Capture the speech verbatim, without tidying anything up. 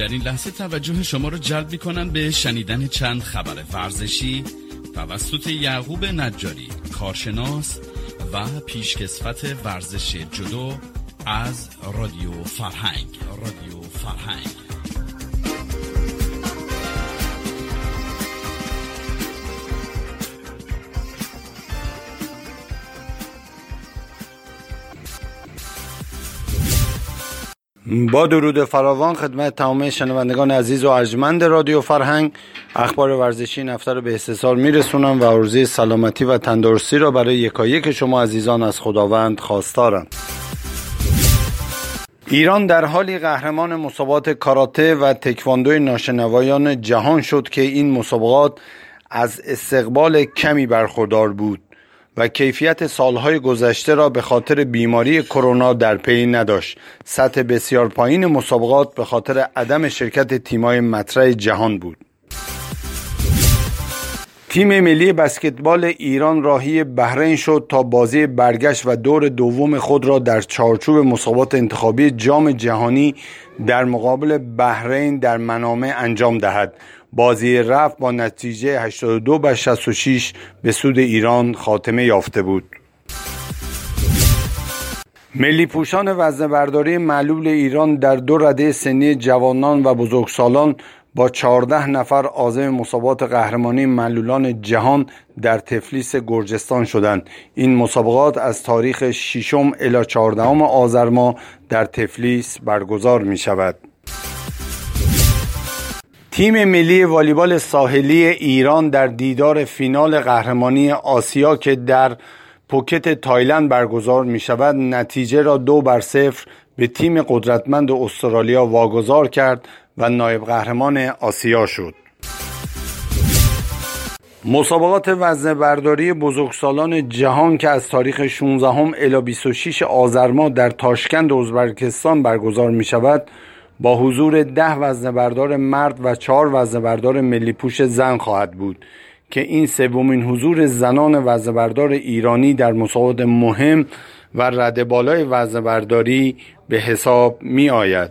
در این لحظه توجه شما رو جلب می‌کنم به شنیدن چند خبر ورزشی توسط یعقوب نجاری، کارشناس و پیشکسوت ورزش جودو از رادیو فرهنگ. رادیو فرهنگ. با درود فراوان خدمت تمام شنوندگان عزیز و ارجمند رادیو فرهنگ، اخبار ورزشی این هفته رو به استحصال میرسونم و آرزوی سلامتی و تندرستی را برای یکایک شما عزیزان از خداوند خواستارم. ایران در حالی قهرمان مسابقات کاراته و تکواندو ناشنوایان جهان شد که این مسابقات از استقبال کمی برخوردار بود و کیفیت سالهای گذشته را به خاطر بیماری کرونا در پی نداشت. سطح بسیار پایین مسابقات به خاطر عدم شرکت تیم‌های مطرح جهان بود. تیم ملی بسکتبال ایران راهی بحرین شد تا بازی برگشت و دور دوم خود را در چارچوب مسابقات انتخابی جام جهانی در مقابل بحرین در منامه انجام دهد. بازی رفت با نتیجه هشتاد و دو بر شصت و شش به سود ایران خاتمه یافته بود. ملی پوشان وزنه‌برداری معلول ایران در دو رده سنی جوانان و بزرگسالان با چهارده نفر عازم مسابقات قهرمانی معلولان جهان در تفلیس گرجستان شدند. این مسابقات از تاریخ ششم الی چهاردهم آذر ماه در تفلیس برگزار می شود. تیم ملی والیبال ساحلی ایران در دیدار فینال قهرمانی آسیا که در پوکت تایلند برگزار می شود نتیجه را دو بر صفر به تیم قدرتمند استرالیا واگذار کرد و نایب قهرمان آسیا شد. مسابقات وزنه‌برداری بزرگسالان جهان که از تاریخ شانزدهم الی بیست و ششم آذر ماه در تاشکند ازبکستان برگزار می شود با حضور ده وزنه‌بردار مرد و چهار وزنه‌بردار ملی پوش زن خواهد بود که این سومین حضور زنان وزنه‌بردار ایرانی در مسابقات مهم و رده بالای وزنه‌برداری به حساب می آید.